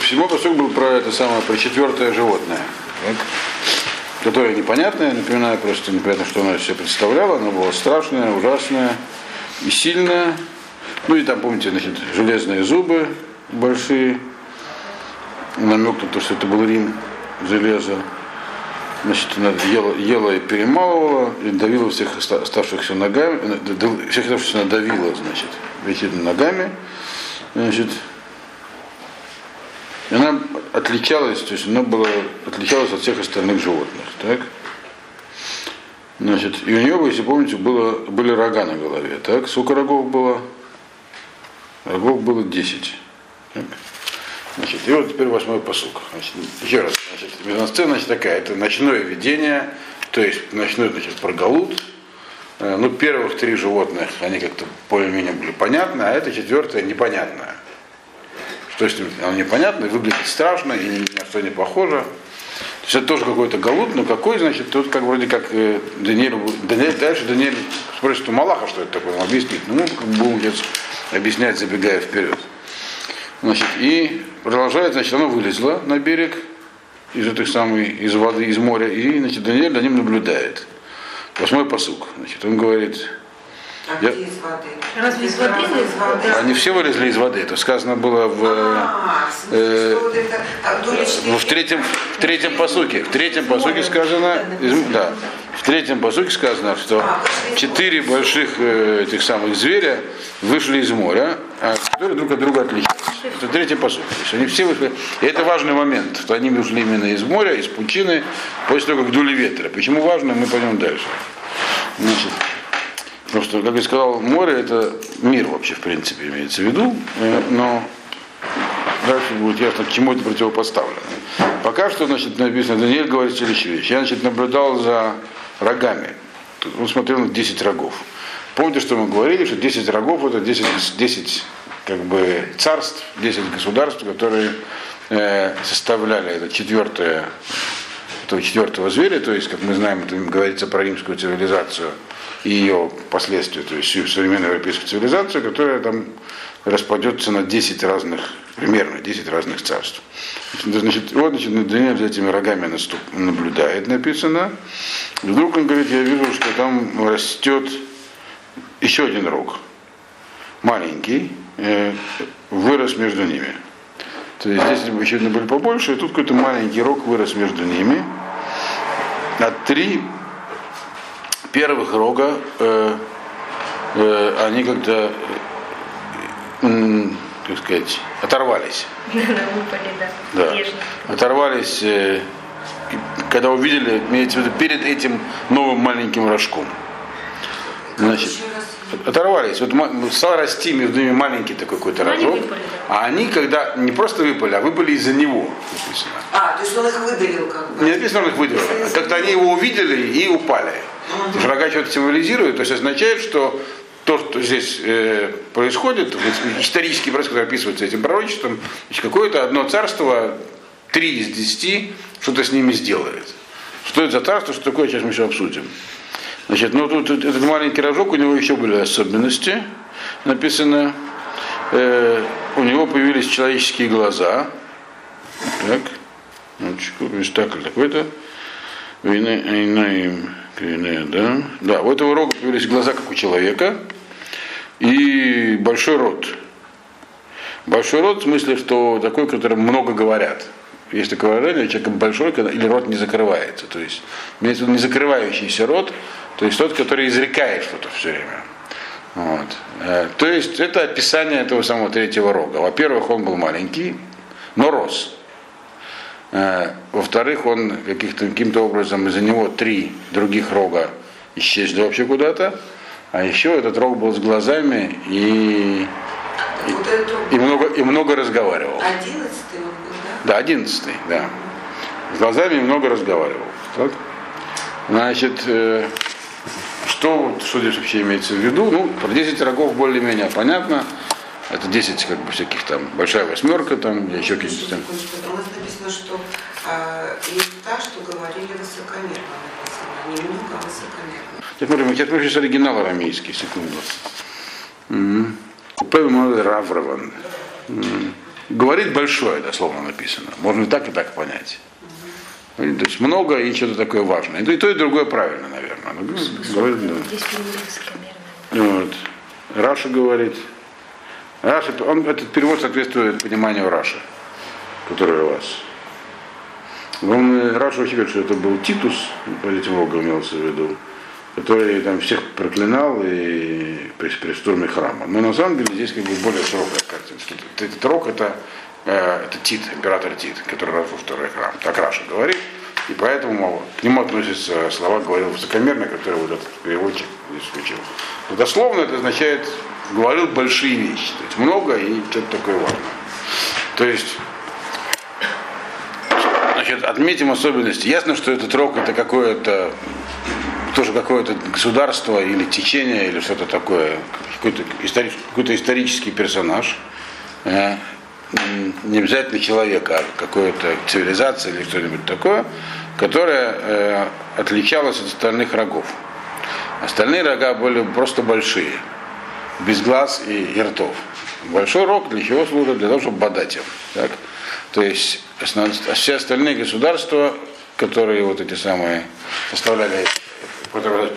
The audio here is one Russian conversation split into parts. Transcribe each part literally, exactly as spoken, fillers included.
Седьмой посуг был про это самое, про четвертое животное, так, которое непонятное, напоминаю, просто непонятно, что оно себе представляло, оно было страшное, ужасное и сильное. Ну и там, помните, значит, железные зубы большие, намек на то, что это был Рим, железо. Значит, она ела, ела и перемалывала, и давила всех оставшихся ногами, всех оставшихся надавила, значит, висит ногами. Значит, и она отличалась, то есть она была, отличалась от всех остальных животных. Так? Значит, и у нее, если помните, было, были рога на голове. Так? Сколько рогов было? Рогов было десять. Так? Значит, и вот теперь восьмой посуг. Значит, еще раз, значит, мизансцена такая, это ночное видение, то есть ночной, значит, проголут. Ну, первых три животных, они как-то более-менее были понятны, а это четвертое непонятное. Что с ним, оно непонятно, выглядит страшно и ни на что не похоже. То есть это тоже какой-то голод, но какой, значит, тут как вроде как Даниэль, Даниэль дальше Даниэль спросит у Малаха, что это такое, он объяснит, ну, как бы будет объяснять, забегая вперед. Значит, и продолжает, значит, оно вылезло на берег из этих самых, из воды, из моря, и, значит, Даниэль за ним наблюдает. Восьмой посуг. Значит, он говорит... А я... из воды? Разве из воды или из воды? Они все вылезли из воды. Это сказано было в... А, э, э, в третьем, в третьем посуге. В третьем посуге сказано... Из, да. В третьем посуге сказано, что четыре больших э, этих самых зверя вышли из моря, а которые друг от друга отличались. Это третий посуг. То есть они все вышли. И это важный момент, что они вышли именно из моря, из пучины, после того, как дули ветра. Почему важно, мы пойдем дальше. Значит, потому что, как я сказал, море это мир вообще, в принципе, имеется в виду, но дальше будет ясно, к чему это противопоставлено. Пока что, значит, написано, Даниэль говорит следующую вещь. Я, значит, наблюдал за рогами. Он смотрел на десять рогов. Помните, что мы говорили, что десять рогов это десять, десять как бы царств, десять государств, которые э, составляли это четвертое, этого четвертого зверя, то есть, как мы знаем, это говорится про римскую цивилизацию и ее последствия, то есть современную европейскую цивилизацию, которая там распадется на десять разных, примерно десять разных царств. Значит, вот, значит, Даниэль за этими рогами наступ, наблюдает, написано. Вдруг он говорит, я вижу, что там растет еще один рог, маленький, вырос между ними. То есть здесь еще были побольше, и тут какой-то маленький рог вырос между ними. А три первых рога, э, э, они как-то, э, как сказать, оторвались. Да. Оторвались, э, когда увидели, имеется в виду, перед этим новым маленьким рожком. Значит, оторвались. Вот стал расти между ними маленький такой какой-то рожок. А они, когда не просто выпали, а выпали из-за него. Написано. А, то есть он их выдавил как бы? Не написано, он их выдавил. А как-то они его увидели и упали. Угу. Рога что-то символизирует, то есть означает, что то, что здесь э, происходит, исторический процесс, который описывается этим пророчеством, какое-то одно царство, три из десяти, что-то с ними сделает. Что это за царство, что такое, сейчас мы все обсудим. Значит, ну тут этот маленький рожок, у него еще были особенности. Написано, э, у него появились человеческие глаза. Так, минуточку, вестакль такой-то. Да. Да, у этого рога появились глаза, как у человека. И большой рот. Большой рот в смысле, что такой, которым много говорят. Есть такое выражение, у человека большой, или рот не закрывается. То есть, имеется в виду не закрывающийся рот, то есть тот, который изрекает что-то все время. Вот. То есть, это описание этого самого третьего рога. Во-первых, он был маленький, но рос. Во-вторых, он каких-то, каким-то образом из-за него три других рога исчезли вообще куда-то. А еще этот рог был с глазами и, и, и, много, и много разговаривал. Одиннадцатый рог был, да? Да, одиннадцатый, да. С глазами и много разговаривал. Так? Значит, э, что, что здесь вообще имеется в виду? Ну, про десять рогов более-менее понятно. Это десять как бы всяких там, большая восьмерка там, или еще какие-то там. У нас написано, что э, есть та, что говорили высокомерно, написано, не много, а высокомерно. Так, смотрим, я смотрю, сейчас оригинал арамейский, секунду. Упевмал Раврован. Говорит большое, дословно написано. Можно и так, и так понять. То есть много и что-то такое важное. И то, и другое правильно, наверное. Ну, говорит, да. Вот. Раши говорит. Раши, он, этот перевод соответствует пониманию Раши, который у вас. Он, Раши вообще говорит, что это был Титус, под этим логом имелся в виду, который там всех проклинал и при, при штурме храма. Но на самом деле здесь как бы более широкая картина. Этот рок это, э, это Тит, император Тит, который разрушил второй храм. Так Раша говорит, и поэтому к нему относятся слова, говорил высокомерно, которые вот этот переводчик исключил. Но дословно это означает говорил большие вещи, то есть много и что-то такое важное. То есть значит, отметим особенности. Ясно, что этот рок это какое-то тоже какое-то государство или течение, или что-то такое, какой-то, истори- какой-то исторический персонаж, э- не обязательно человека, а какой-то цивилизация или что-нибудь такое, которое э- отличалось от остальных рогов. Остальные рога были просто большие, без глаз и, и ртов. Большой рог для чего служит? Для того, чтобы бодать им. Так? То есть основ- все остальные государства, которые вот эти самые составляли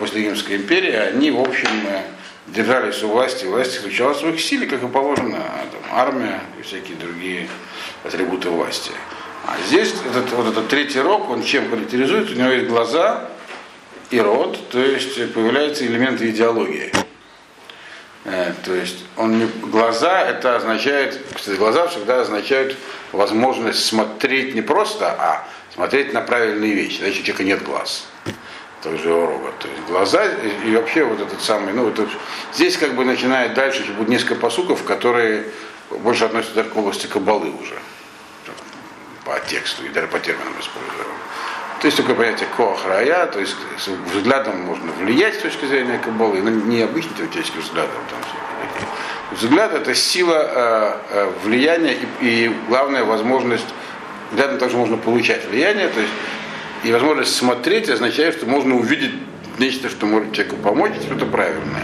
после Римской империи, они, в общем, держались у власти, власть заключалась в их силе, как и положено, там, армия и всякие другие атрибуты власти. А здесь этот, вот этот третий рог, он чем характеризует? У него есть глаза и рот, то есть появляются элементы идеологии. То есть он не, глаза, это означает, кстати, глаза всегда означают возможность смотреть не просто, а смотреть на правильные вещи, иначе у человека нет глаз. Также рога. То есть глаза и, и вообще вот этот самый, ну это, здесь как бы начинает дальше, будет несколько пасуков, которые больше относятся к области каббалы уже. По тексту и даже по терминам используем. То есть такое понятие коахрая, то есть с взглядом можно влиять с точки зрения каббалы, но не обычным теоретическим взглядом. Там, взгляд это сила э, влияния и, и главная возможность, взглядом также можно получать влияние, то есть и возможность смотреть означает, что можно увидеть нечто, что может человеку помочь, что-то правильное.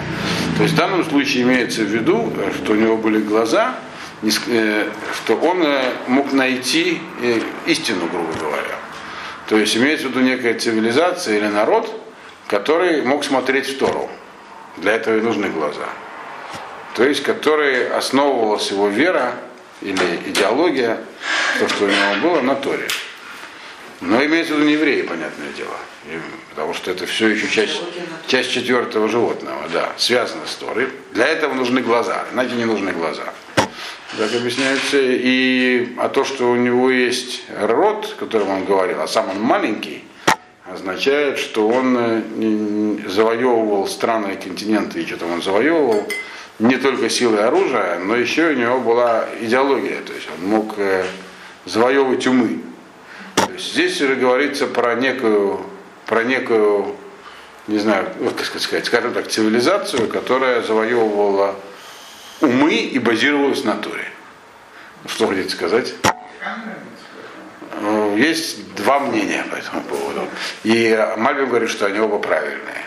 То есть в данном случае имеется в виду, что у него были глаза, что он мог найти истину, грубо говоря. То есть имеется в виду некая цивилизация или народ, который мог смотреть в Тору. Для этого и нужны глаза. То есть который основывалась его вера или идеология, то, что у него было, на Торе. Но имеется в виду не евреи, понятное дело. Потому что это все еще часть, часть четвертого животного, да, связано с Торой. Для этого нужны глаза, иначе не нужны глаза. Так объясняется. И а то, что у него есть род, о котором он говорил, а сам он маленький, означает, что он завоевывал страны и континенты, и что там он завоевывал, не только силой оружия, но еще у него была идеология. То есть он мог завоевывать умы. Здесь уже говорится про некую, про некую, не знаю, как сказать, скажем так, цивилизацию, которая завоевывала умы и базировалась на Торе. Что хотите сказать? Есть два мнения по этому поводу. И Мальбим говорит, что они оба правильные.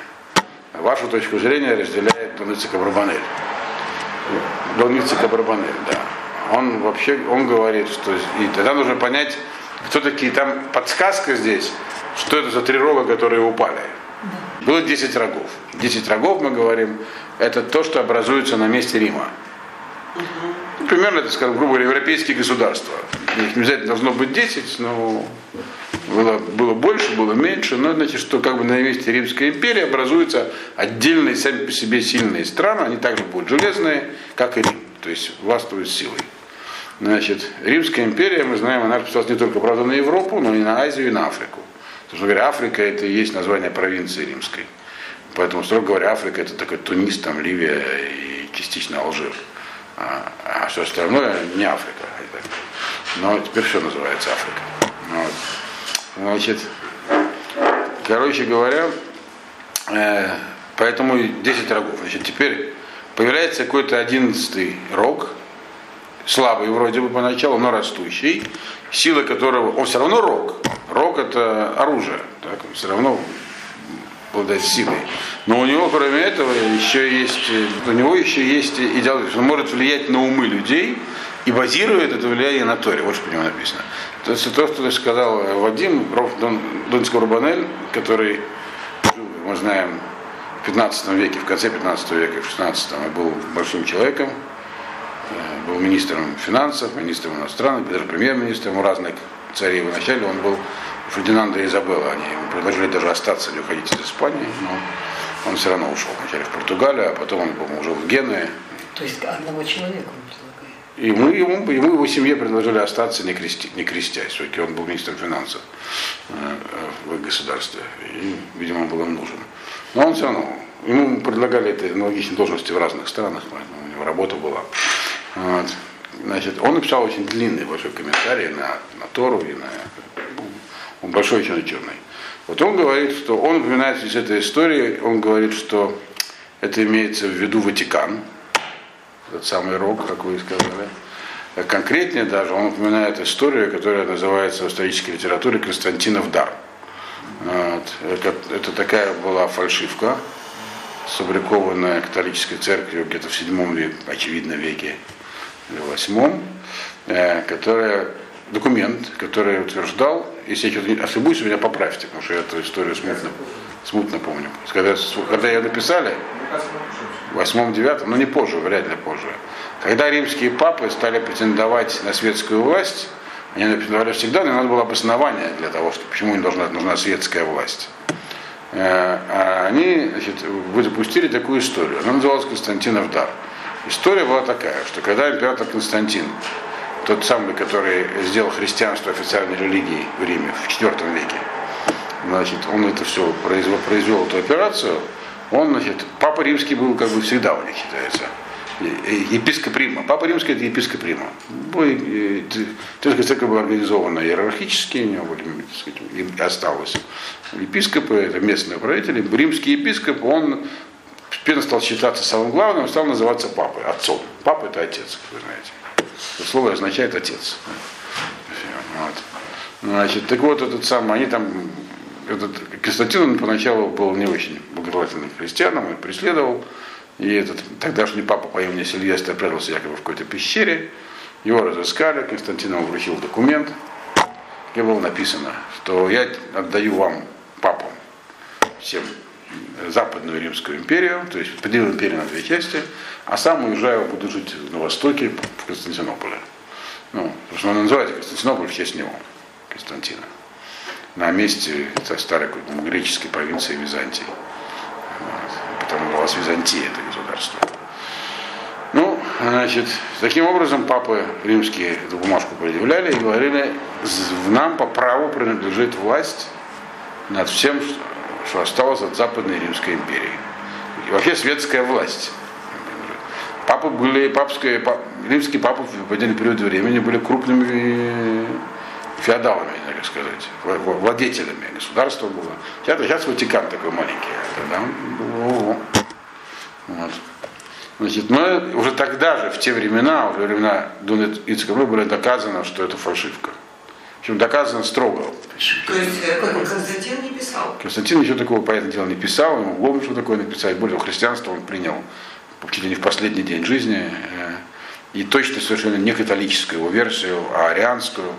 Вашу точку зрения разделяет Туныций Камбанель. Туныций Камбанель, да. Он вообще, он говорит, что и тогда нужно понять, все-таки там подсказка здесь, что это за три рога, которые упали. Было десять рогов. десять рогов, мы говорим, это то, что образуется на месте Рима. Ну, примерно, это, скажем, грубо говоря, европейские государства. Их не обязательно должно быть десять, но было, было больше, было меньше. Но это значит, что как бы на месте Римской империи образуются отдельные, сами по себе сильные страны. Они также будут железные, как и Рим. То есть властвуют силой. Значит, Римская империя, мы знаем, она распространялась не только, правда, на Европу, но и на Азию, и на Африку. Собственно говоря, Африка – это и есть название провинции римской. Поэтому, строго говоря, Африка – это такой Тунис, там, Ливия и частично Алжир. А, а все остальное – не Африка. Но теперь все называется Африка. Вот. Значит, короче говоря, э, поэтому десять рогов. Значит, теперь появляется какой-то одиннадцатый рог, слабый вроде бы поначалу, но растущий, сила которого, он все равно рог, рог это оружие, так? Он все равно обладает силой, но у него кроме этого еще есть, у него еще есть идеология, он может влиять на умы людей И базирует это влияние на Торе. Вот что по нему написано. То есть то, что сказал Вадим, Дон, Донский Рубанель, который, мы знаем, в пятнадцатом веке, в конце пятнадцатого века, в шестнадцатом был большим человеком, был министром финансов, министром иностранных, даже премьер-министром у разных царей. Вначале он был у Фердинанда и Изабелла. Они ему предложили даже остаться или уходить из Испании, но он все равно ушел. Вначале в Португалию, а потом он, по-моему, уже в Генуе. То есть одного человека он предлагает. И мы ему, ему его семье предложили остаться, не, крести, не крестясь. Все-таки он был министром финансов в государстве. И, видимо, он был им нужен. Но он все равно, ему предлагали это аналогичные должности в разных странах, поэтому у него работа была. Вот. Значит, он написал очень длинный большой комментарий на, на Тору и на... Он большой, черный-черный. Вот он говорит, что он упоминает здесь этой истории, он говорит, что это имеется в виду Ватикан, этот самый рог, как вы и сказали. Конкретнее даже он упоминает историю, которая называется в исторической литературе «Константинов Дар». Вот. Это такая была фальшивка, сфабрикованная католической церковью где-то в седьмом, очевидно, веке или восьмом, которая, документ, который утверждал, если я что-то ошибусь, меня поправьте, потому что я эту историю смутно, смутно помню. Когда, когда ее написали, в восьмом-девятом, но не позже, вряд ли позже, когда римские папы стали претендовать на светскую власть, они написали всегда, но надо было обоснование для того, что, почему им должна, нужна светская власть. А они, значит, запустили такую историю. Она называлась «Константинов Дар». История была такая, что когда император Константин, тот самый, который сделал христианство официальной религией в Риме в четвёртом веке, значит, он это все произвел, произвел эту операцию, он, значит, папа римский был как бы всегда у них считается. Епископ Рима. Папа римский — это епископ Рима. Римская церковь была организована иерархически, у него были, так сказать, осталось епископы, это местные правители. Римский епископ, он постепенно стал считаться самым главным, стал называться папой, отцом. Папа — это отец, как вы знаете. Это слово означает отец. Вот. Значит, так вот, этот самый, они там, этот Константин поначалу был не очень благожелательным христианам, он преследовал. И этот тогдашний папа по имени Сильвестр прятался якобы в какой-то пещере. Его разыскали, Константин ему вручил документ, где было написано, что я отдаю вам, папам, всем Западную Римскую империю, то есть поделил империю на две части, а сам уезжаю, буду жить на востоке, в Константинополе. Ну, потому что он называется Константинополь в честь него, Константина, на месте старой греческой провинции Византии. Там называлась Византия, это государство. Ну, значит, таким образом папы римские эту бумажку предъявляли и говорили, нам по праву принадлежит власть над всем, что осталось от Западной Римской империи. И вообще светская власть. Папы были, папские, пап, римские папы в отдельный период времени были крупными феодалами, так сказать, владетелями государства было. Сейчас, сейчас Ватикан такой маленький, а тогда он вот. Значит, но уже тогда же, в те времена, уже времена Дунаицкого было доказано, что это фальшивка. Причем доказано строго. То есть Константин не писал? Константин ничего такого, понятное дело, не писал, ему углом что такое написать. Более того, христианство он принял чуть ли не в последний день жизни. И точно совершенно не католическую его версию, а арианскую,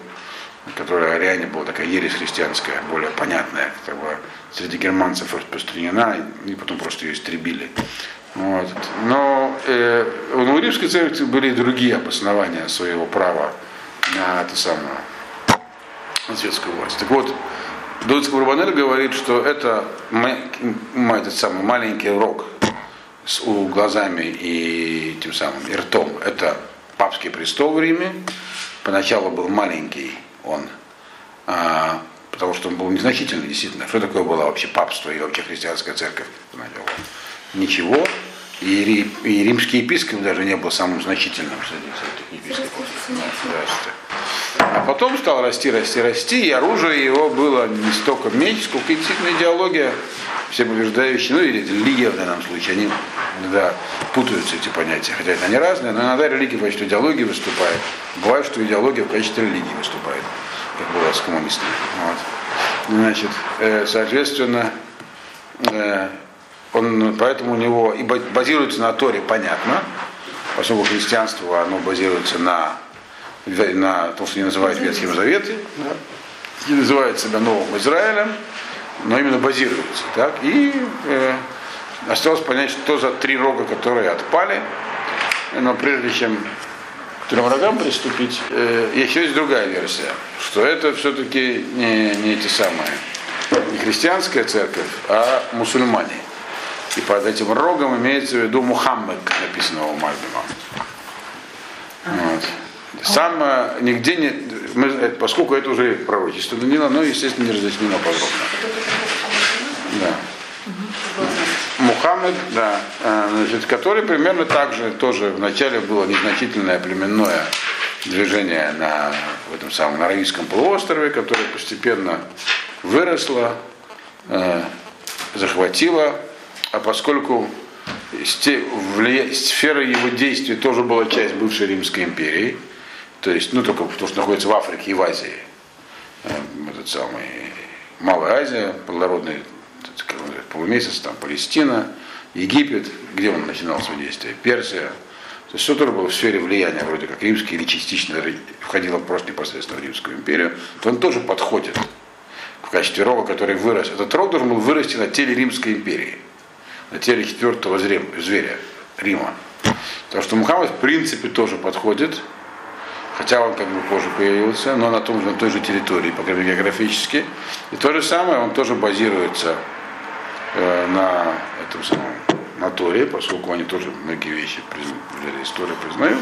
которая ариане была такая ересь христианская, более понятная, которая среди германцев распространена, и потом просто ее истребили. Вот. Но э, у Римской церкви были и другие обоснования своего права на эту самую на светскую власть. Так вот, Донский Рубанель говорит, что это м- этот самый маленький рог с глазами и тем самым и ртом. Это папский престол в Риме. Поначалу был маленький он, а, потому что он был незначительный, действительно. Что такое было вообще папство и вообще христианская церковь? Ничего. И, и римский епископ даже не был самым значительным среди этих епископов. А потом стал расти, расти, расти, и оружие его было не столько меч, сколько и действительно идеология, всепобеждающая, ну или религия в данном случае. Они иногда путаются, эти понятия, хотя это они разные, но иногда религия в качестве идеологии выступает. Бывает, что идеология в качестве религии выступает, как было с коммунистами. Вот. Значит, соответственно, он, поэтому у него и базируется на Торе, понятно, поскольку христианство, оно базируется на на то, что они называют Ветхим Заветом, да, не называют себя Новым Израилем, но именно базируются. Так, и э, осталось понять, что за три рога, которые отпали, но прежде чем к трем рогам приступить, э, еще есть другая версия, что это все-таки не, не эти самые, не христианская церковь, а мусульмане. И под этим рогом имеется в виду Мухаммад, написанного у Мальбима. Вот. Сам нигде не... Мы, поскольку это уже пророчество Даниила, но, естественно, не разъяснено подробно. Да. Мухаммад, да, значит, который примерно так же, тоже вначале было незначительное племенное движение на, в этом самом, на Аравийском полуострове, которое постепенно выросло, э, захватило, а поскольку сфера его действий тоже была часть бывшей Римской империи, то есть, ну, только то, что находится в Африке и в Азии, этот самый Малая Азия, плодородный полумесяц, там Палестина, Египет, где он начинал свои действия, Персия, то есть все тоже было в сфере влияния, вроде как римский, или частично входило просто непосредственно в Римскую империю, то он тоже подходит в качестве рога, который вырос. Этот рог должен был вырасти на теле Римской империи, на теле четвертого зверя Рима. Потому что Мухаммад в принципе тоже подходит, хотя он как бы позже появился, но на, том, на той же территории, по крайней мере географически. И то же самое, он тоже базируется э, на этом самом, на Торе, поскольку они тоже многие вещи, призна, историю признают.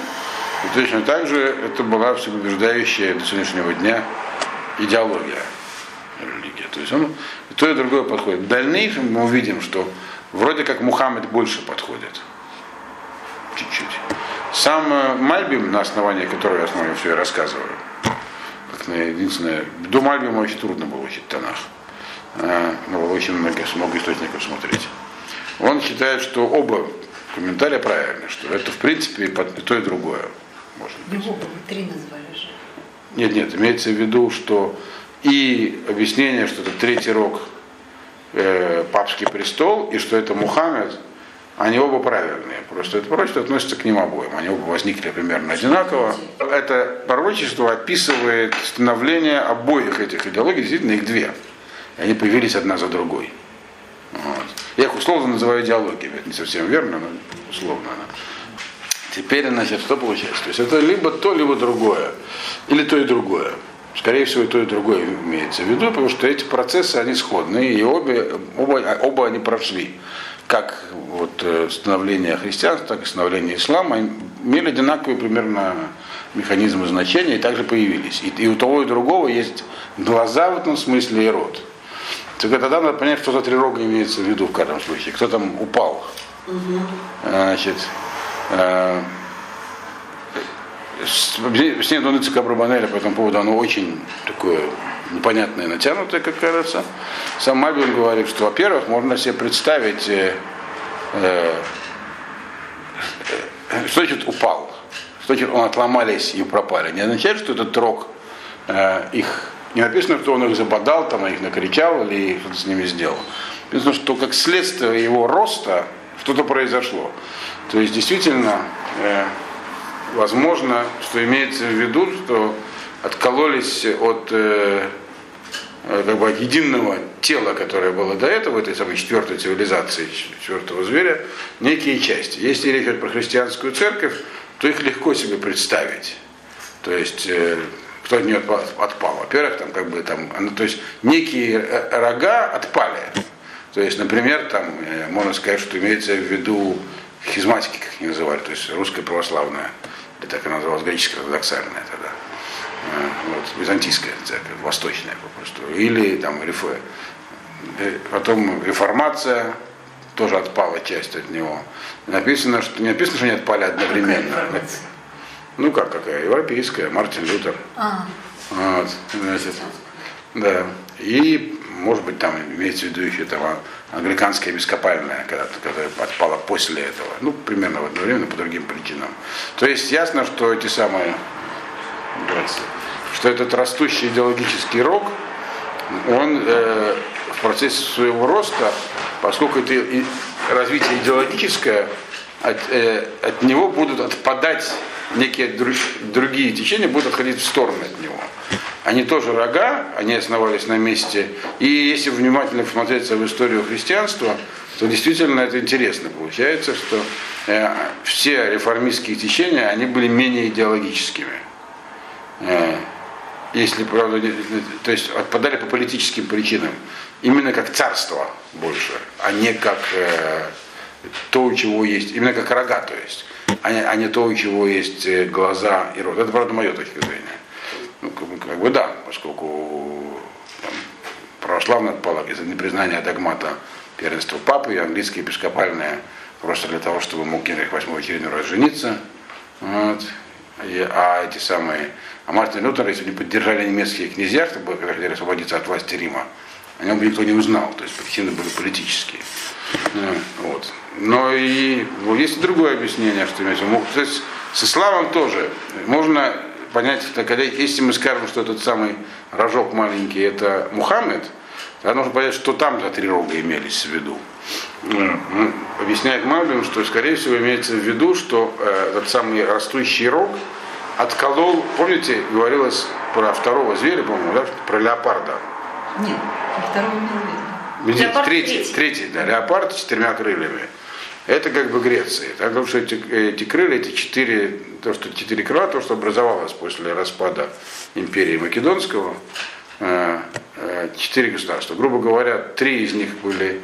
И точно так же это была всеубеждающая до сегодняшнего дня идеология, религия. То есть он и то, и другое подходит. В дальнейшем мы увидим, что вроде как Мухаммад больше подходит. Чуть-чуть. Сам Мальбим, на основании которого я смотрю, все и рассказываю, как на единственное. До Мальбима очень трудно было учить Танах. Но было очень много, много источников смотреть. Он считает, что оба комментария правильны, что это в принципе и то, и другое. Может быть. Его три назвали же. Нет, нет, имеется в виду, что и объяснение, что это третий рог, папский престол, и что это Мухаммед, они оба правильные. Просто это пророчество относится к ним обоим. Они оба возникли примерно одинаково. Это пророчество описывает становление обоих этих идеологий. Действительно, их две. И они появились одна за другой. Вот. Я их условно называю идеологиями. Это не совсем верно, но условно. Теперь, значит, что получается? То есть это либо то, либо другое. Или то и другое. Скорее всего, и то, и другое имеется в виду, потому что эти процессы, они сходны, и обе, оба, оба они прошли. Как вот становление христианства, так и становление ислама, они имели одинаковые примерно механизмы значения, и также появились. И, и у того, и другого есть глаза в этом смысле и рот. Только тогда надо понять, что за три рога имеется в виду в каждом случае, кто там упал. Значит... Объяснение Туныция Камбанеля по этому поводу, оно очень такое непонятное, натянутое, как кажется. Сам Мальбим говорит, что, во-первых, можно себе представить, э, э, что значит упал, что значит он отломались и пропали. Не означает, что этот рог э, их, не написано, что он их забодал, там, их накричал или что-то с ними сделал. Написано, что как следствие его роста что-то произошло. То есть действительно... Э, Возможно, что имеется в виду, что откололись от, э, как бы от единого тела, которое было до этого, этой самой четвертой цивилизации, четвертого зверя, некие части. Если речь идет про христианскую церковь, то их легко себе представить. То есть, э, кто от нее отпал. Во-первых, там, как бы, там, то есть, некие рога отпали. То есть, например, там, можно сказать, что имеется в виду хизматики, как их называли, то есть русская православная, или так она называлась, греческая ортодоксальная тогда, вот, византийская церковь, восточная попросту, или там реф... потом реформация, тоже отпала часть от него. Написано, что не написано, что они отпали одновременно. А какая ну как какая, европейская, Мартин Лютер. А. Вот, значит, да. И может быть, там имеется в виду еще там, англиканская бескопальная, которая отпала после этого. Ну, примерно в одно время, по другим причинам. То есть ясно, что эти самые, что этот растущий идеологический рог, он э, в процессе своего роста, поскольку это развитие идеологическое, от, э, от него будут отпадать некие другие течения будут отходить в сторону от него. Они тоже рога, они основались на месте. И если внимательно посмотреться в историю христианства, то действительно это интересно получается, что э, все реформистские течения, они были менее идеологическими. Э, если, правда, то есть отпадали по политическим причинам. Именно как царство больше, а не как э, то, у чего есть, именно как рога, то есть, а не, а не то, у чего есть глаза и рот. Это, правда, моя точка зрения. Ну, как бы, как бы да, поскольку там, православная отпала из-за непризнания догмата первенства папы, и английская епископальная просто для того, чтобы мог Генрих Восьмой очередной раз жениться. Вот. И, а эти самые, а Мартин Лютер, если бы не поддержали немецкие князья, чтобы хотели освободиться от власти Рима, о нем бы никто не узнал, то есть причины были политические. Вот. Но и вот, есть и другое объяснение, что имеется в виду. То есть с исламом тоже можно понять, когда, если мы скажем, что этот самый рожок маленький это Мухаммед, тогда нужно понять, что там за три рога имелись в виду. Mm-hmm. Объясняет Мальбим, что скорее всего имеется в виду, что э, этот самый растущий рог отколол, помните, говорилось про второго зверя, по-моему, да? Про леопарда. Нет, второго не видно. Третий, третий, да, леопард с четырьмя крыльями. Это как бы Греция. Так что эти, эти крылья, эти четыре, то, что четыре крыла, то, что образовалось после распада империи Македонского, четыре государства. Грубо говоря, три из них были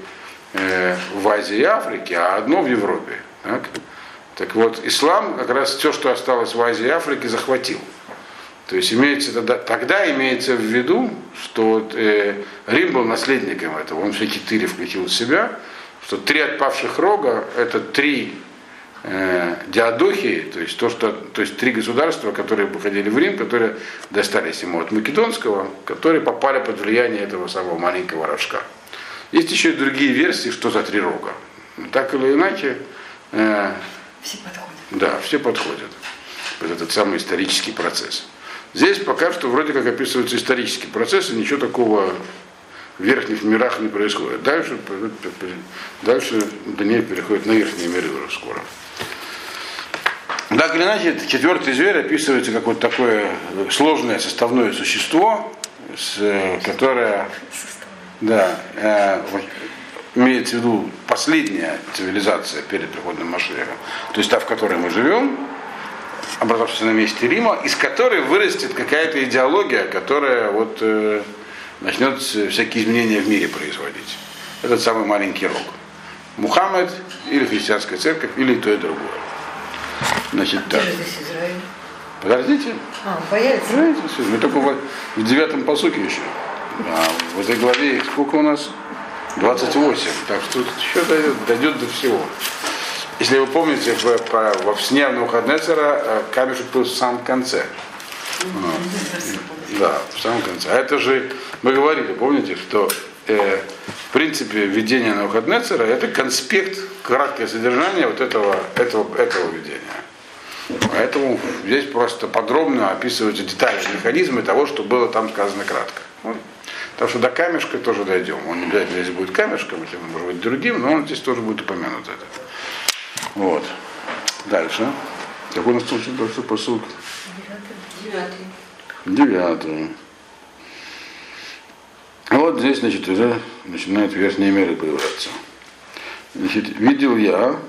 в Азии и Африке, а одно в Европе. Так, так вот, ислам как раз все, что осталось в Азии и Африке, захватил. То есть имеется тогда, тогда имеется в виду, что э, Рим был наследником этого, он все четыре включил в себя, что три отпавших рога это три э, диадохии, то есть, то, что, то есть три государства, которые выходили в Рим, которые достались ему от Македонского, которые попали под влияние этого самого маленького рожка. Есть еще и другие версии, что за три рога. Так или иначе... Э, все подходят. Да, все подходят под этот самый исторический процесс. Здесь пока что вроде как описываются исторические процессы, ничего такого в верхних мирах не происходит. Дальше, дальше Даниэль переходит на верхние миры уже скоро. Так или иначе, четвертый зверь описывается как вот такое сложное составное существо, которое да, имеется в виду последняя цивилизация перед приходом Машиаха, то есть та, в которой мы живем, образовавшись на месте Рима, из которой вырастет какая-то идеология, которая вот, э, начнет всякие изменения в мире производить. Этот самый маленький рог. Мухаммед или христианская церковь, или то и другое. Значит, а так. Где же здесь Израиль? Подождите. А, появится? Мы только в, в девятом посуке еще. А в этой главе сколько у нас? двадцать восемь. Так что тут еще дойдет, дойдет до всего. Если вы помните, в, про, в сне Навуходоносора камешек был в самом конце. Mm-hmm. Да, в самом конце. А это же, мы говорили, помните, что э, в принципе видение Навуходоносора это конспект, краткое содержание вот этого, этого, этого видения. Поэтому здесь просто подробно описываются детали механизмы того, что было там сказано кратко. Так что до камешка тоже дойдем. Он не обязательно здесь будет камешком, если он может быть другим, но он здесь тоже будет упомянут это. Вот. Дальше. Какой у нас тут дальше посуд? Девятый. Девятый. Вот здесь, значит, уже начинают верхние меры появляться. Значит, видел я, то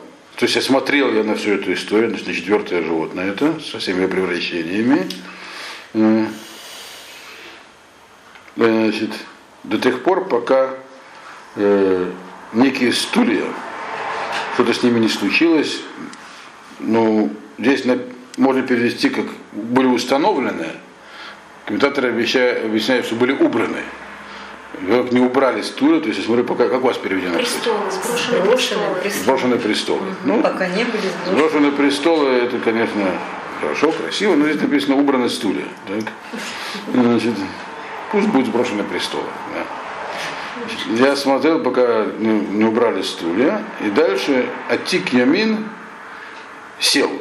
есть я смотрел я на всю эту историю, значит, на четвертое животное это, со всеми превращениями. Значит, до тех пор, пока э, некие стулья, что-то с ними не случилось, ну, здесь на, можно перевести, как были установлены, комментаторы обещают, объясняют, что были убраны. Как не убрали стулья, то есть я смотрю, пока, как у вас переведено? Престолы, сброшенные престолы. Угу. Ну, пока не были сброшены. Сброшенные престолы, это, конечно, хорошо, красиво, но здесь написано убраны стулья. Так? Значит, пусть будет сброшены престолы. Да. Я смотрел, пока не убрали стулья, и дальше Атик Ямин сел.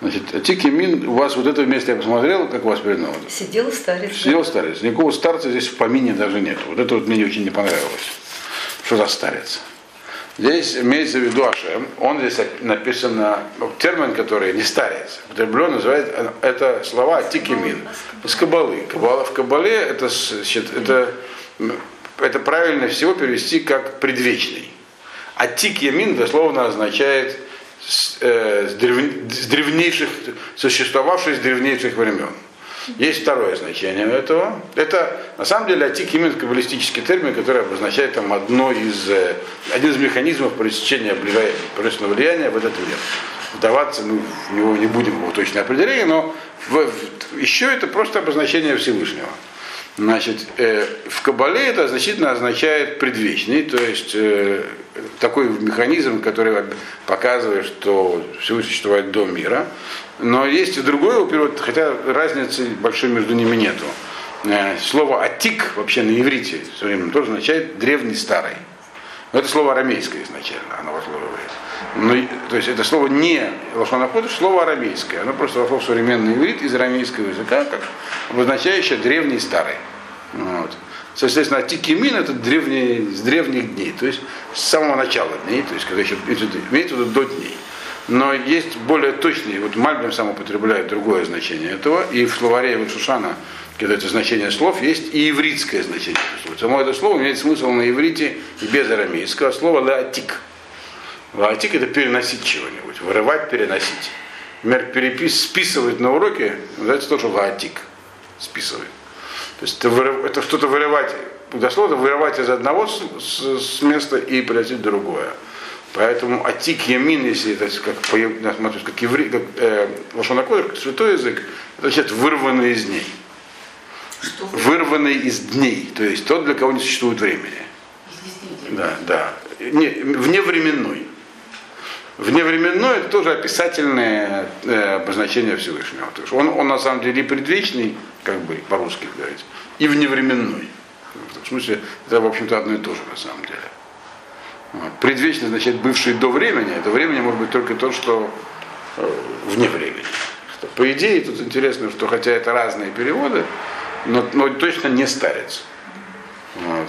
Значит, Атик Ямин, у вас вот это место я посмотрел, как у вас передано? Сидел старец. Сидел старец. Никакого старца здесь в помине даже нет. Вот это вот мне очень не понравилось. Что за старец? Здесь имеется в виду Ашем, он здесь написано, термин, который не старец, употреблен, называет это слова Атик Ямин, из Кабалы. Кабала в Кабале это, это, это правильно всего перевести как предвечный. Атик Ямин дословно означает с, э, с, древ, с древнейших, существовавших с древнейших времен. Есть второе значение этого. Это, на самом деле, Атик Ямин – каббалистический термин, который обозначает там, одно из, один из механизмов пресечения божественного влияния в этот мир. Вдаваться мы в него не будем, его точное определение, но в, в, еще это просто обозначение Всевышнего. Значит, э, в Кабале это значительно означает предвечный, то есть э, такой механизм, который показывает, что Всевышний существует до мира. Но есть и другой перевод, хотя разницы большой между ними нету. Слово «атик» вообще на иврите со временем тоже означает «древний, старый». Но это слово арамейское изначально, оно возглавляет. То есть это слово не лошонокодыш, слово арамейское. Оно просто вошло в современный иврит из арамейского языка, как обозначающее «древний, старый». Вот. Соответственно, «атик ямин» — это древний, с древних дней, то есть с самого начала дней, то есть когда еще имеется в виду до дней. Но есть более точные, вот Мальбим сам употребляет другое значение этого, и в словаре Ибн-Шушана, когда это значение слов, есть и ивритское значение. Само это слово имеет смысл на иврите и без арамейского слова «лаатик». «Лаатик» — это переносить чего-нибудь, вырывать, переносить. Например, перепис, списывать на уроке, называется тоже «лаатик», списывать. То есть это, вырыв, это что-то вырывать, дословно вырывать из одного с, с, с места и переносить другое. Поэтому Атик Ямин, если это как, как, еврей, как э, лошонокодер, святой язык, это значит вырванный из дней. Что? Вырванный из дней, то есть тот, для кого не существует времени. Да, да. Не, вневременной. Вневременной это тоже описательное э, обозначение Всевышнего. То есть он, он на самом деле и предвечный, как бы по-русски говорить, и вневременной. В смысле, это, в общем-то, одно и то же на самом деле. Предвечный значит бывший до времени, а до времени может быть только то, что вне времени. По идее, тут интересно, что хотя это разные переводы, но, но точно не старец. Вот.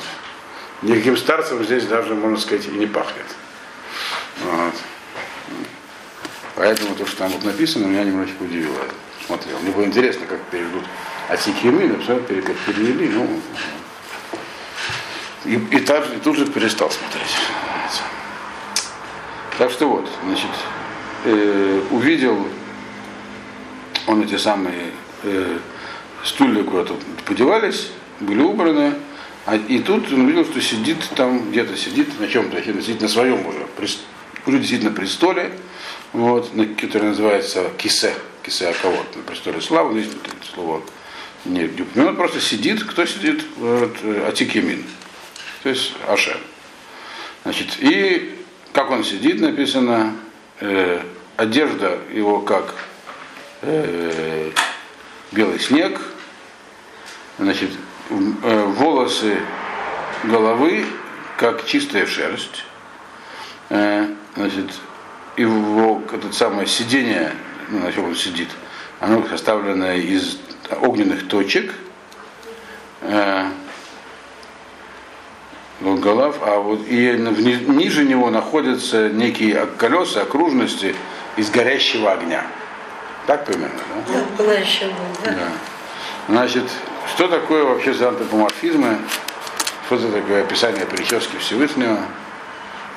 Никаким старцем здесь даже, можно сказать, и не пахнет. Вот. Поэтому то, что там вот написано, меня немножечко удивило. Смотрел. Мне было интересно, как переведут Атик Ямин, абсолютно как перевели, ну. И, и, так, и тут же перестал смотреть. Так что вот, значит, э, увидел он эти самые э, стулья куда-то подевались, были убраны, а, и тут он увидел, что сидит там, где-то сидит, на чем-то, сидит на своем уже, при, уже действительно престоле, вот, на, который называется кисе, кисе Акавот, на престоле славы, здесь слово не, не упомянут, просто сидит, кто сидит, вот, Атик Ямин. То есть Ашем. Значит, и как он сидит, написано, э, одежда его как э, белый снег, значит, э, волосы головы как чистая шерсть, э, значит, его это самое сидение, ну, на чем он сидит, оно составлено из огненных точек. Э, Голов, а вот и ниже него находятся некие колеса, окружности из горящего огня. Так примерно, да? Да, горящего, да. Да. Значит, что такое вообще за антропоморфизмы? Что за такое описание прически Всевышнего?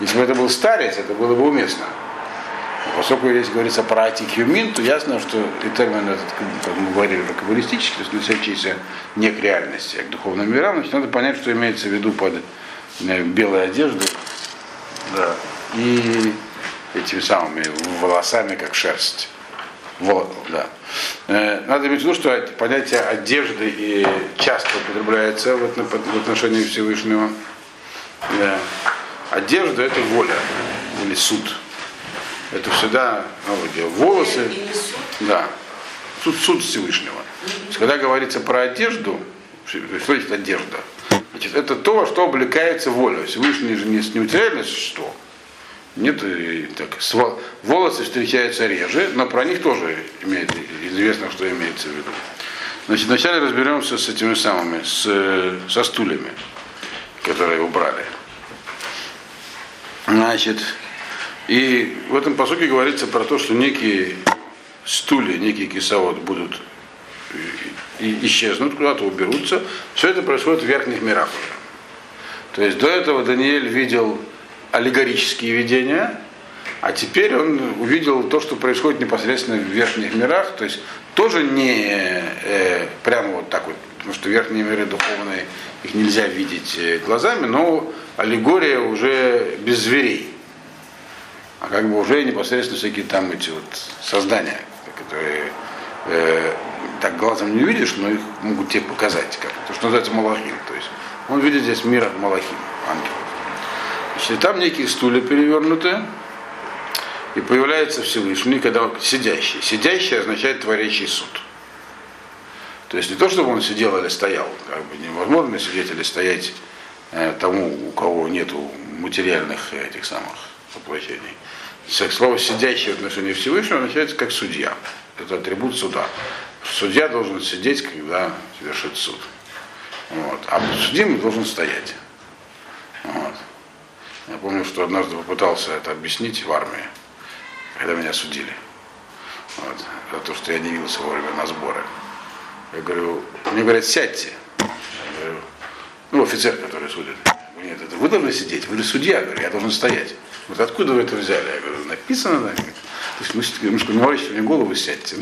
Если бы это был старец, это было бы уместно. Поскольку здесь говорится про Атик Ямин, то ясно, что и термин этот, как мы говорили, про каббалистический, то есть относящийся не к реальности, а к духовным мирам, значит, надо понять, что имеется в виду под белой одеждой, да, и этими самыми волосами, как шерсть. Вот, да. Надо иметь в виду, что понятие одежды и часто употребляется в отношении Всевышнего. Да. Одежда – это воля или суд. Это всегда аналогия. Волосы. Да. Суд, суд Всевышнего. Когда говорится про одежду, что значит одежда? Значит, это то, во что облекается воля. Всевышний же не неутериальное существо. Нет, и, так, сво... волосы встречаются реже, но про них тоже имеет, известно, что имеется в виду. Значит, вначале разберемся с этими самыми, с, со стульями, которые убрали. Значит, и в этом посуке говорится про то, что некие стулья, некие кисаот будут исчезнут, куда-то уберутся. Все это происходит в верхних мирах. То есть до этого Даниэль видел аллегорические видения, а теперь он увидел то, что происходит непосредственно в верхних мирах. То есть тоже не э, прямо вот так вот, потому что верхние миры духовные, их нельзя видеть глазами, но аллегория уже без зверей. А как бы уже непосредственно всякие там эти вот создания, которые э, так глазом не видишь, но их могут тебе показать, как, то, что называется малахим. То есть он видит здесь мир от малахим, ангелов. Значит, там некие стулья перевернуты, и появляется Всевышний, когда он сидящий. Сидящий означает творящий суд. То есть не то, чтобы он сидел или стоял, как бы невозможно сидеть или стоять э, тому, у кого нету материальных э, этих самых воплощений. Слово «сидящий» в отношении Всевышнего означает как судья. Это атрибут суда. Судья должен сидеть, когда совершит суд. Вот. А подсудимый должен стоять. Вот. Я помню, что однажды попытался это объяснить в армии, когда меня судили. Вот. За то, что я не явился вовремя на сборы. Я говорю, мне говорят, сядьте. Я говорю, ну, офицер, который судит. Нет, это вы должны сидеть, вы же судья, я, говорю, я должен стоять. Вот откуда вы это взяли? Я говорю, написано, да? То есть мы что, не морочите мне голову, сядьте.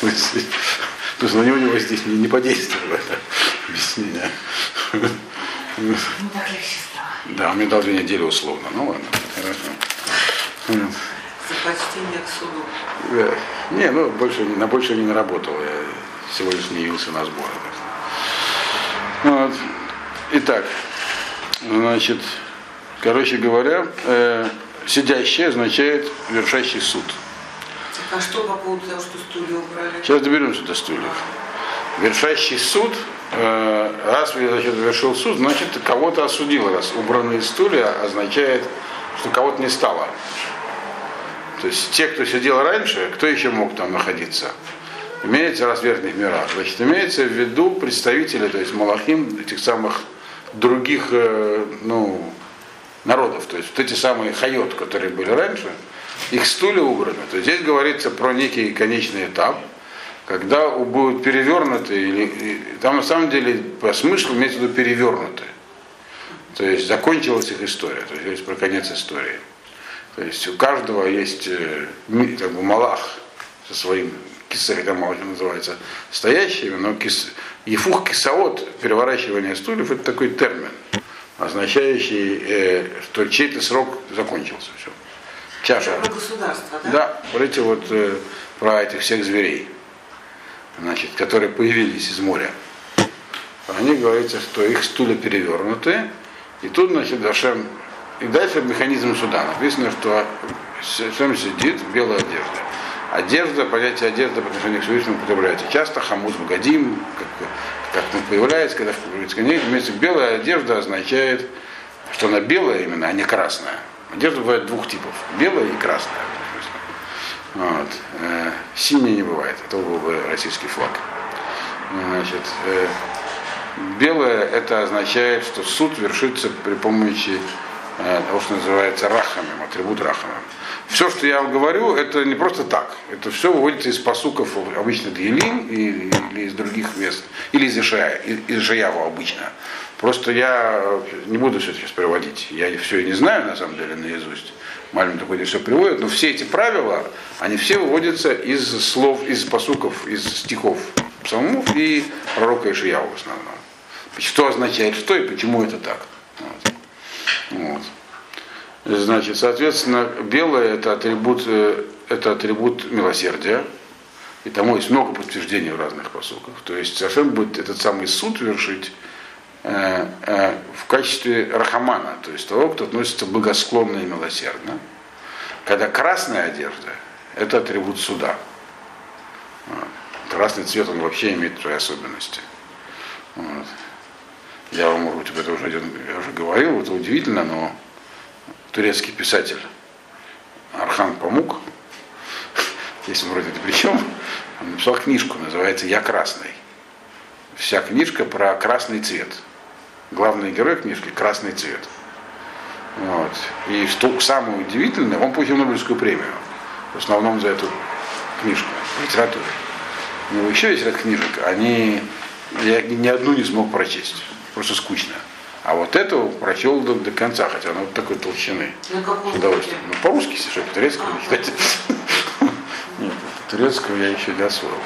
Потому что на него здесь не подействовало это объяснение. Ну так легче стало. Да, мне дал две недели условно, ну ладно, хорошо. За почтение к суду. Не, ну больше на больше не наработал, я всего лишь не явился на сборы. Вот. Итак, значит, короче говоря, э, сидящий означает вершащий суд. А что по поводу того, что стулья убрали? Сейчас доберемся до стульев. Вершащий суд, э, раз значит, вершил суд, значит, кого-то осудил. Раз убранные стулья означает, что кого-то не стало. То есть те, кто сидел раньше, кто еще мог там находиться? Имеется раз в верхних мирах. Значит, имеется в виду представители, то есть малахим, этих самых других ну, народов. То есть вот эти самые хайот, которые были раньше, их стулья убраны. То есть здесь говорится про некий конечный этап, когда будут перевернуты, или там на самом деле по смыслу имеется в виду перевернуты. То есть закончилась их история, то есть есть про конец истории. То есть у каждого есть как бы, малах со своим... киса, это малахим называется, стоящими, но кис... ефух кисаот, переворачивание стульев, это такой термин, означающий, э, что чей-то срок закончился. Все. Чаша. Про государство, да? Да, про эти вот, э, про этих всех зверей, значит, которые появились из моря. Про них говорится, что их стулья перевернуты, и тут, значит, Дашем, и дальше механизм суда. Написано, что Дашем сидит в белой одежде. Одежда, понятие одежды по отношению к Всевышнему употребляется часто, хамуз богадим, как, как появляется, когда появляется конец. Белая одежда означает, что она белая именно, а не красная. Одежда бывает двух типов, белая и красная. Вот. Э, синяя не бывает, это был бы российский флаг. Значит, э, белая это означает, что суд вершится при помощи э, того, что называется рахамем, атрибут рахамем. Все, что я вам говорю, это не просто так. Это все выводится из пасуков, обычно Таилим, или из других мест, или из Ишая, из Ишаява обычно. Просто я не буду все сейчас приводить. Я все и не знаю, на самом деле, наизусть. Мальбим такой все приводит. Но все эти правила, они все выводятся из слов, из пасуков, из стихов псалмов и пророка Ишаява в основном. Что означает что и почему это так. Вот. Вот. Значит, соответственно, белое это атрибут, это атрибут милосердия. И тому есть много подтверждений в разных посылках. То есть Ашем будет этот самый суд вершить э, э, в качестве рахамана, то есть того, кто относится благосклонно и милосердно. Когда красная одежда это атрибут суда. Красный цвет он вообще имеет свои особенности. Вот. Я вам, может быть, об этом уже, я уже говорил, это удивительно, но. Турецкий писатель Орхан Памук, здесь он вроде при чем, он написал книжку, называется «Я красный». Вся книжка про красный цвет. Главный герой книжки – красный цвет. Вот. И что самое удивительное, он получил Нобелевскую премию, в основном за эту книжку, литературу. У него еще есть ряд книжек, они, я ни одну не смог прочесть, просто скучно. А вот этого прочел до, до конца, хотя она вот такой толщины. Ну, как с удовольствием. Ну, по-русски, если что, по-турецкому, кстати. Нет, турецкого я еще не освоил.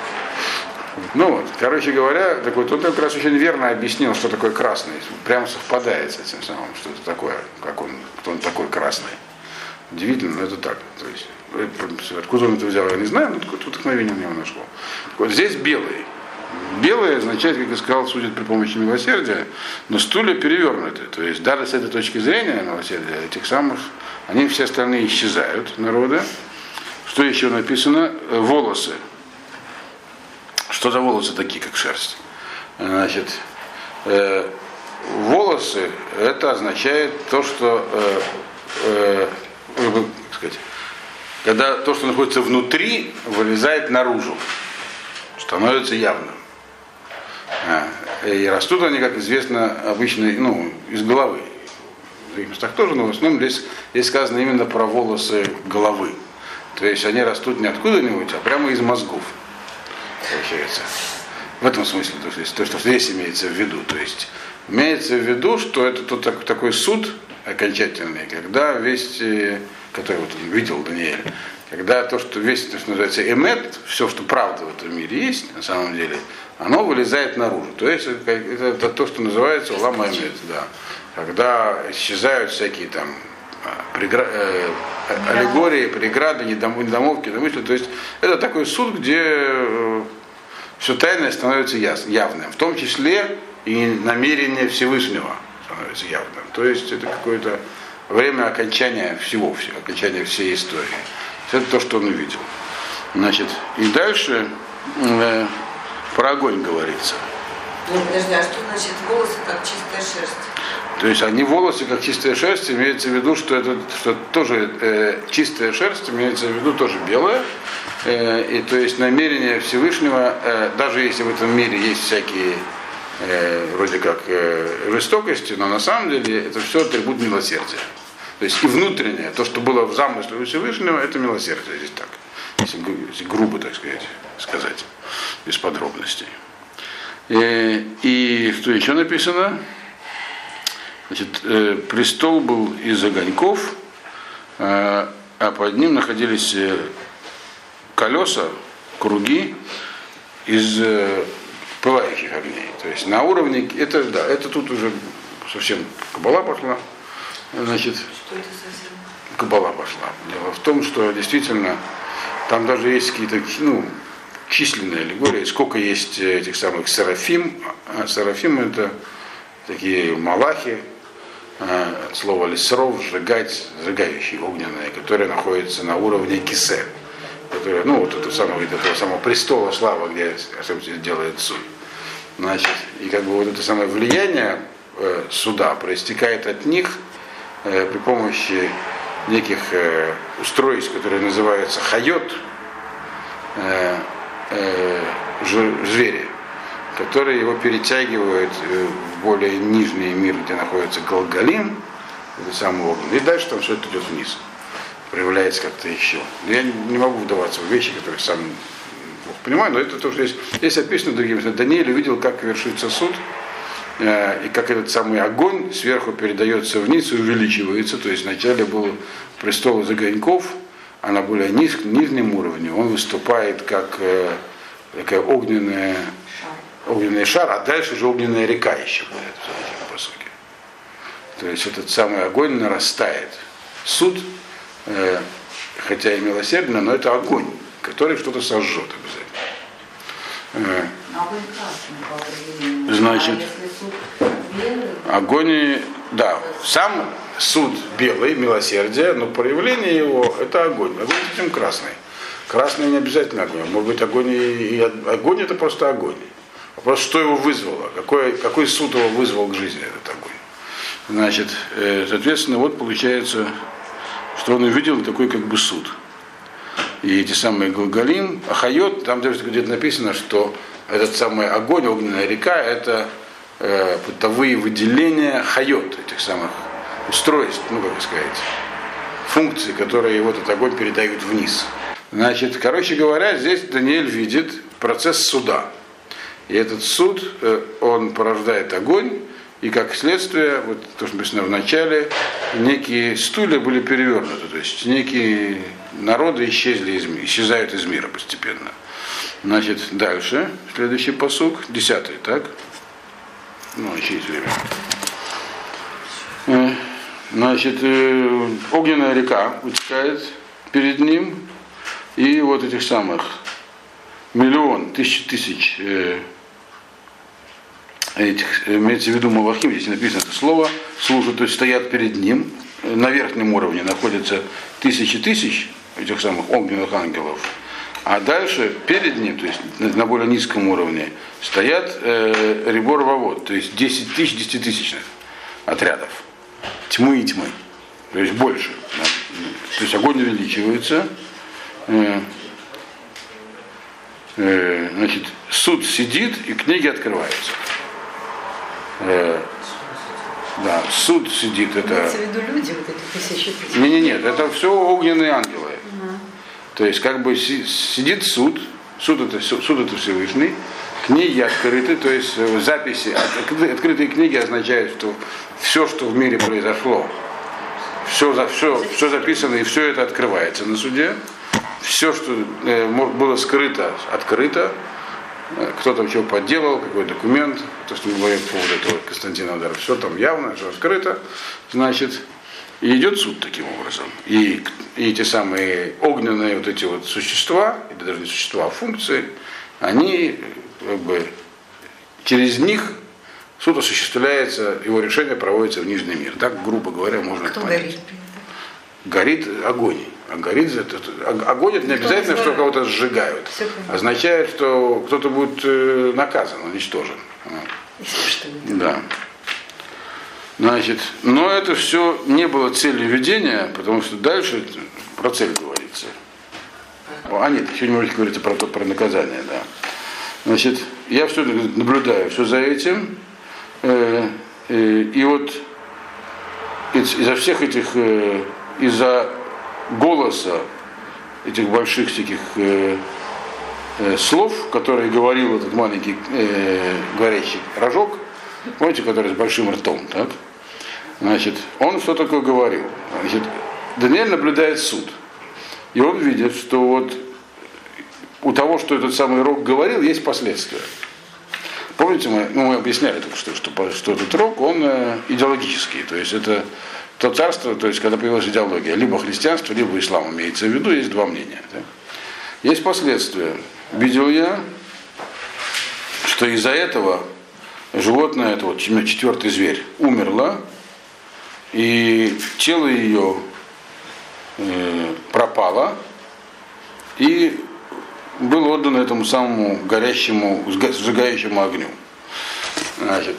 Ну вот, короче говоря, так вот, он как раз очень верно объяснил, что такое красный. Прямо совпадает с этим самым, что это такое, как он, кто он такой красный. Удивительно, но это так. То есть, откуда он это взял, я не знаю, но тут вдохновение на него нашло. Вот здесь белый. Белое означает, как я сказал, судят при помощи милосердия, но стулья перевернуты. То есть даже с этой точки зрения милосердия, этих самых, они все остальные исчезают, народы. Что еще написано? Волосы. Что за волосы такие, как шерсть? Значит, э, волосы, это означает то, что, э, э, как сказать, когда то, что находится внутри, вылезает наружу, становится явным. И растут они, как известно, обычно, ну, из головы. В других местах тоже, но в основном здесь, здесь сказано именно про волосы головы. То есть они растут не откуда-нибудь, а прямо из мозгов. Получается. В этом смысле то, что здесь имеется в виду. То есть имеется в виду, что это тот такой суд окончательный, когда весь, который вот он видел Даниэль, когда то, что весь, то, что называется эмет, все, что правда в этом мире есть, на самом деле, оно вылезает наружу. То есть это, это то, что называется улама эмет, да. Когда исчезают всякие там прегра... э, аллегории, преграды, недомовки, недомыслия. То есть это такой суд, где все тайное становится явным, в том числе и намерение Всевышнего становится явным. То есть это какое-то время окончания всего, окончания всей истории. Это то, что он увидел. Значит, и дальше э, про огонь говорится. Нет, подожди, а что значит волосы как чистая шерсть? То есть они волосы как чистая шерсть, имеется в виду, что это что тоже э, чистая шерсть, имеется в виду тоже белая. Э, и то есть намерение Всевышнего, э, даже если в этом мире есть всякие э, вроде как э, жестокости, но на самом деле это все атрибут милосердия. То есть и внутреннее, то, что было в замысле у Всевышнего, это милосердие, здесь так, если грубо, так сказать, сказать, без подробностей. И, и что еще написано? Значит, престол был из огоньков, а под ним находились колеса, круги из пылающих огней. То есть на уровне, это, да, это тут уже совсем кабала пошла. Значит, кабала пошла. Дело в том, что действительно там даже есть какие-то, ну, численные аллегории, сколько есть этих самых серафим. А серафим это такие малахи, от слова лесров, сжигать, сжигающие огненные, которые находятся на уровне кисе, которые, ну, вот этого самого, этого самого престола славы, где делает суд. Значит, и как бы вот это самое влияние суда проистекает от них при помощи неких э, устройств, которые называются хайот, э, э, звери, которые его перетягивают в более нижний мир, где находится Галгалим, это самый огонь. И дальше там все это идет вниз, проявляется как-то еще. Я не могу вдаваться в вещи, которые сам понимаю, но это то, что есть. Здесь описано другим, что Даниэль увидел, как вершится суд, и как этот самый огонь сверху передается вниз и увеличивается. То есть вначале был престол из огоньков, а на более низк, нижнем уровне он выступает как э, такая огненная, огненный шар, а дальше уже огненная река еще будет в посоке. То есть этот самый огонь нарастает. Суд, э, хотя и милосердно, но это огонь, который что-то сожжет обязательно. Э, Значит, огонь, да, сам суд белый, милосердие, но проявление его это огонь. Огонь затем красный. Красный не обязательно огонь. Может быть, огонь и огонь это просто огонь. Вопрос, что его вызвало, какой, какой суд его вызвал к жизни этот огонь. Значит, соответственно, вот получается, что он увидел такой как бы суд. И эти самые Галгалим, Ахайот, там даже где-то написано, что этот самый огонь, огненная река, это э, потовые выделения хайот, этих самых устройств, ну как сказать, функций, которые вот этот огонь передают вниз. Значит, короче говоря, здесь Даниэль видит процесс суда. И этот суд, он порождает огонь, и как следствие, вот то, что написано в начале, некие стулья были перевернуты, то есть некие народы исчезли из, исчезают из мира постепенно. Значит, дальше, следующий пасук, десятый, так? Ну, еще есть время. Значит, огненная река утекает перед ним, и вот этих самых миллион, тысячи тысяч э, этих, имеется в виду малахим, здесь написано это слово, служат, то есть стоят перед ним, на верхнем уровне находятся тысячи тысяч этих самых огненных ангелов, а дальше перед ним, то есть на более низком уровне, стоят э, ребор вавод, то есть десять тысяч, десятитысячных отрядов, тьмы и тьмы, то есть больше, да? То есть огонь увеличивается. э, Значит, суд сидит и книги открываются. Э, да, суд сидит, это... Имеется в виду люди, вот эти тысячи тысяч? Нет, нет, нет, это все огненные ангелы. Угу. То есть, как бы сидит суд, суд это, суд это Всевышний, книги открыты, то есть записи, открытые книги означают, что все, что в мире произошло, все, все, все записано и все это открывается на суде. Все, что было скрыто, открыто, кто там чего подделал, какой документ, то, что мы говорим по поводу этого Константинова Дара, все там явно, все открыто, значит, и идет суд таким образом. И, и те самые огненные вот эти вот существа, это даже не существа, а функции, они, как бы, через них суд осуществляется, его решение проводится в нижний мир. Так, грубо говоря, можно кто это понять. Горит огонь. А горит, огонь это не обязательно, что кого-то сжигают. Означает, что кто-то будет наказан, уничтожен. Да. Значит, но это все не было целью видения, потому что дальше про цель говорится. А нет, сегодня говорится про, про наказание, да. Значит, я все наблюдаю, все за этим. И вот изо всех этих, из-за голоса этих больших всяких э, э, слов, которые говорил этот маленький э, горящий рожок, помните, который с большим ртом, так? Значит, он что такое говорил? Значит, Даниэль наблюдает суд, и он видит, что вот у того, что этот самый рог говорил, есть последствия. Помните, мы, ну, мы объясняли только что, что, что этот рог, он э, идеологический, то есть это то царство, то есть когда появилась идеология, либо христианство, либо ислам имеется в виду, есть два мнения. Так? Есть последствия. Видел я, что из-за этого животное, это вот четвертый зверь, умерло, и тело ее э, пропало, и было отдано этому самому горящему, сжигающему огню. Значит,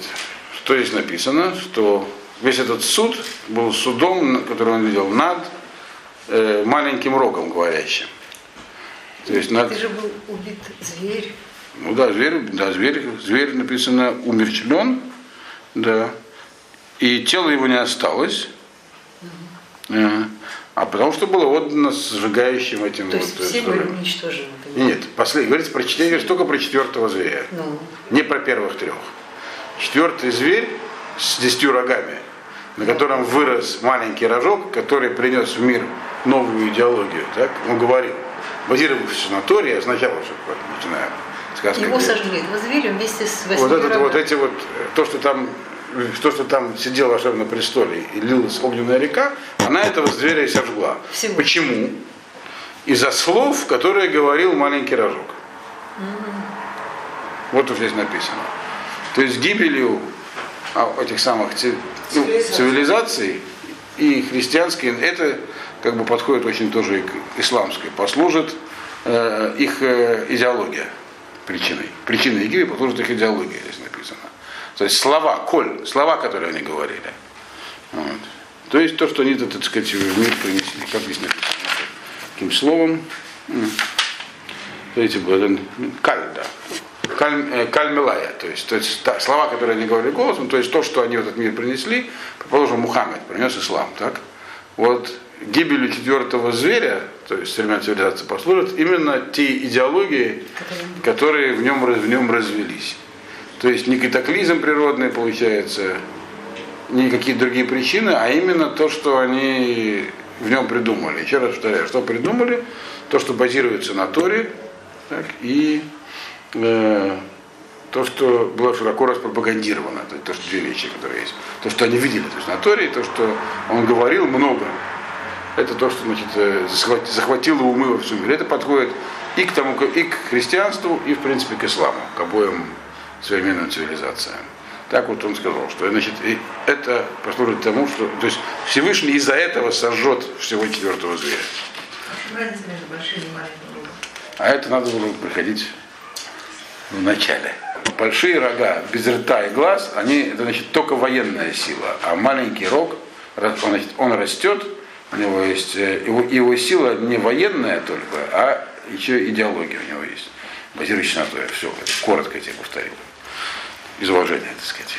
что здесь написано, что весь этот суд был судом, который он видел, над э, маленьким рогом говорящим. То есть над... Это же был убит зверь. Ну да, зверь, да, зверь, зверь написано умерщвлен, да. И тело его не осталось, угу. э, а потому что было отдано сжигающим этим. То вот, есть все были уничтожены? Нет, послед... говорится про четыре, только про четвертого зверя, ну. Не про первых трех. Четвертый зверь с десятью рогами, на котором вырос маленький рожок, который принес в мир новую идеологию. Так? Он говорил, базировавшись на Торе, я сначала все начинаю. Сказка, его где... сожгли, его зверю вместе с восьми вот рогами. Вот эти вот, то, что там, то, что там сидел волшебно на престоле и лилась огненная река, она этого зверя и сожгла. Всего. Почему? Из-за слов, которые говорил маленький рожок. Mm-hmm. Вот уж здесь написано. То есть гибелью этих самых цивилизаций и христианские, это как бы подходит очень тоже и к исламской, послужит э, их э, идеология причиной. Причиной гибели послужит их идеология, здесь написано. То есть слова, коль, слова, которые они говорили. Вот. То есть то, что они, так сказать, в мир принесли. Как здесь написано? Каким словом? Смотрите, кальда. каль, кальмелая, то есть, то есть та, слова, которые они говорили голосом, то есть то, что они в этот мир принесли, предположим, Мухаммед принес ислам, так? Вот гибелью четвертого зверя, то есть времен цивилизации, послужат именно те идеологии, которые в нем, в нем развелись. То есть не катаклизм природный получается, не какие-то другие причины, а именно то, что они в нем придумали. Еще раз повторяю, что придумали, то, что базируется на Торе, так, и э, то, что было широко распропагандировано, то, то, что две вещи, которые есть. То, что они видели, то есть на Торе, и то, что он говорил много. Это то, что, значит, захватило, захватило умы во всем мире. Это подходит и к тому, и к христианству, и, в принципе, к исламу, к обоим современным цивилизациям. Так вот он сказал, что, значит, это послужит тому, что, то есть Всевышний из-за этого сожжет всего четвертого зверя. А это надо было приходить в начале. Большие рога без рта и глаз, они, это, значит, только военная сила, а маленький рог, значит, он растет, у него есть его, его сила не военная только, а еще идеология у него есть, базирующаяся на то. Все, коротко я тебе повторил. Из уважения, так сказать.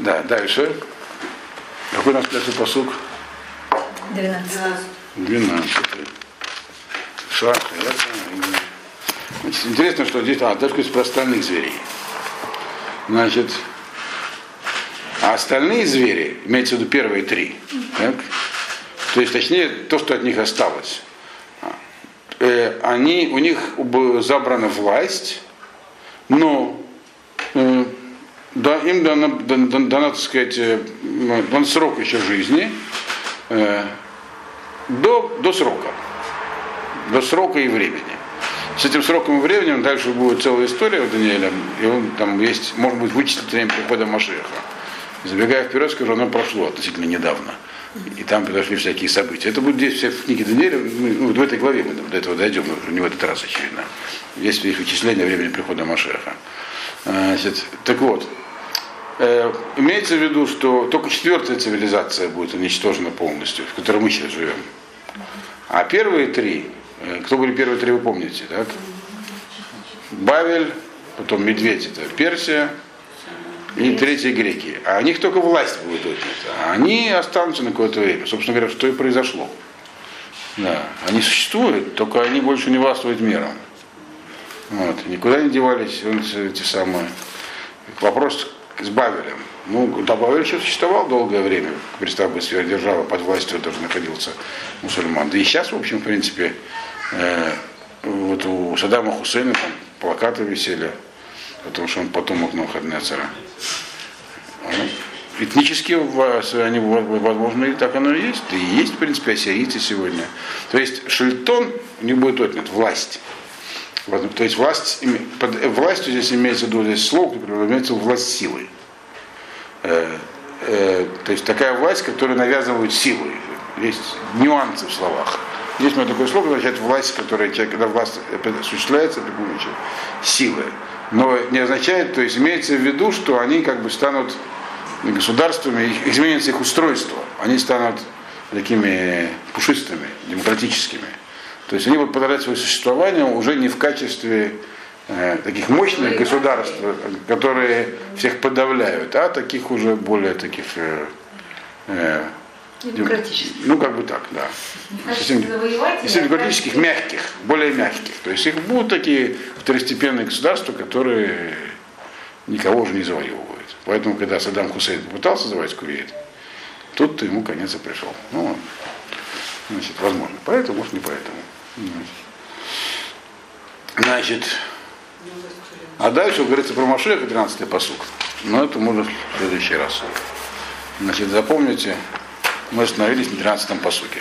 Да, дальше. Какой у нас дальше пасук? двенадцатый. Двенадцатый. Шах. Значит, интересно, что здесь, а, даже про остальных зверей. Значит, а остальные звери, имеется в виду первые три, так? То есть, точнее, то, что от них осталось. Они, у них забрана власть, но э, да, им дана, дана, дана, так сказать, дан срок еще жизни э, до, до срока. До срока и времени. С этим сроком и временем дальше будет целая история у Даниэля, и он там есть, может быть, вычислить время прихода Машиаха. Забегая вперед, скажу, оно прошло относительно недавно. И там произошли всякие события. Это будет здесь все в книге Даниэля, ну, в этой главе мы до этого дойдем, не в этот раз, очевидно. Есть вычисление времени прихода Машиаха. Значит, так вот, э, имеется в виду, что только четвертая цивилизация будет уничтожена полностью, в которой мы сейчас живем. А первые три, э, кто были первые три, вы помните, так? Бавель, потом Медведь, это Персия. И третьи греки. А у них только власть будет отнята. А они останутся на какое-то время. Собственно говоря, что и произошло. Да. Они существуют, только они больше не властвуют миром. Вот. Никуда не девались эти самые. Вопрос с Бавелем. Ну, да, Бавель еще существовал долгое время. Представьте, сверхдержава, под властью тоже находился мусульман. Да и сейчас, в общем, в принципе, э, вот у Саддама Хусейна там плакаты висели. Потому что он потомок Навуходоносора. Этнически они возможны, и так оно и есть. И есть, в принципе, ассирийцы сегодня. То есть шельтон не будет отнят, власть. То есть власть, под властью здесь имеется в виду, здесь слово, например, имеется власть силы. То есть такая власть, которую навязывают силой. Есть нюансы в словах. Здесь мы такое слово означает власть, которая человек, когда власть осуществляется, силой. Но не означает, то есть имеется в виду, что они как бы станут государствами, изменится их устройство, они станут такими пушистыми, демократическими. То есть они будут продолжать свое существование уже не в качестве э, таких мощных государств, которые всех подавляют, а таких уже более таких... Э, э, демократических. Ну, как бы так, да. Совсем демократических, мягких, более мягких. То есть их будут такие второстепенные государства, которые никого уже не завоевывают. Поэтому, когда Саддам Хусейн попытался завоевать Кувейт, тут ему конец и пришел. Ну, значит, возможно. Поэтому, может, не поэтому. Значит, а дальше говорится про Машиаха, тринадцатый пасук. Но это можно в следующий раз. Значит, запомните... Мы остановились на тринадцатом пасуке.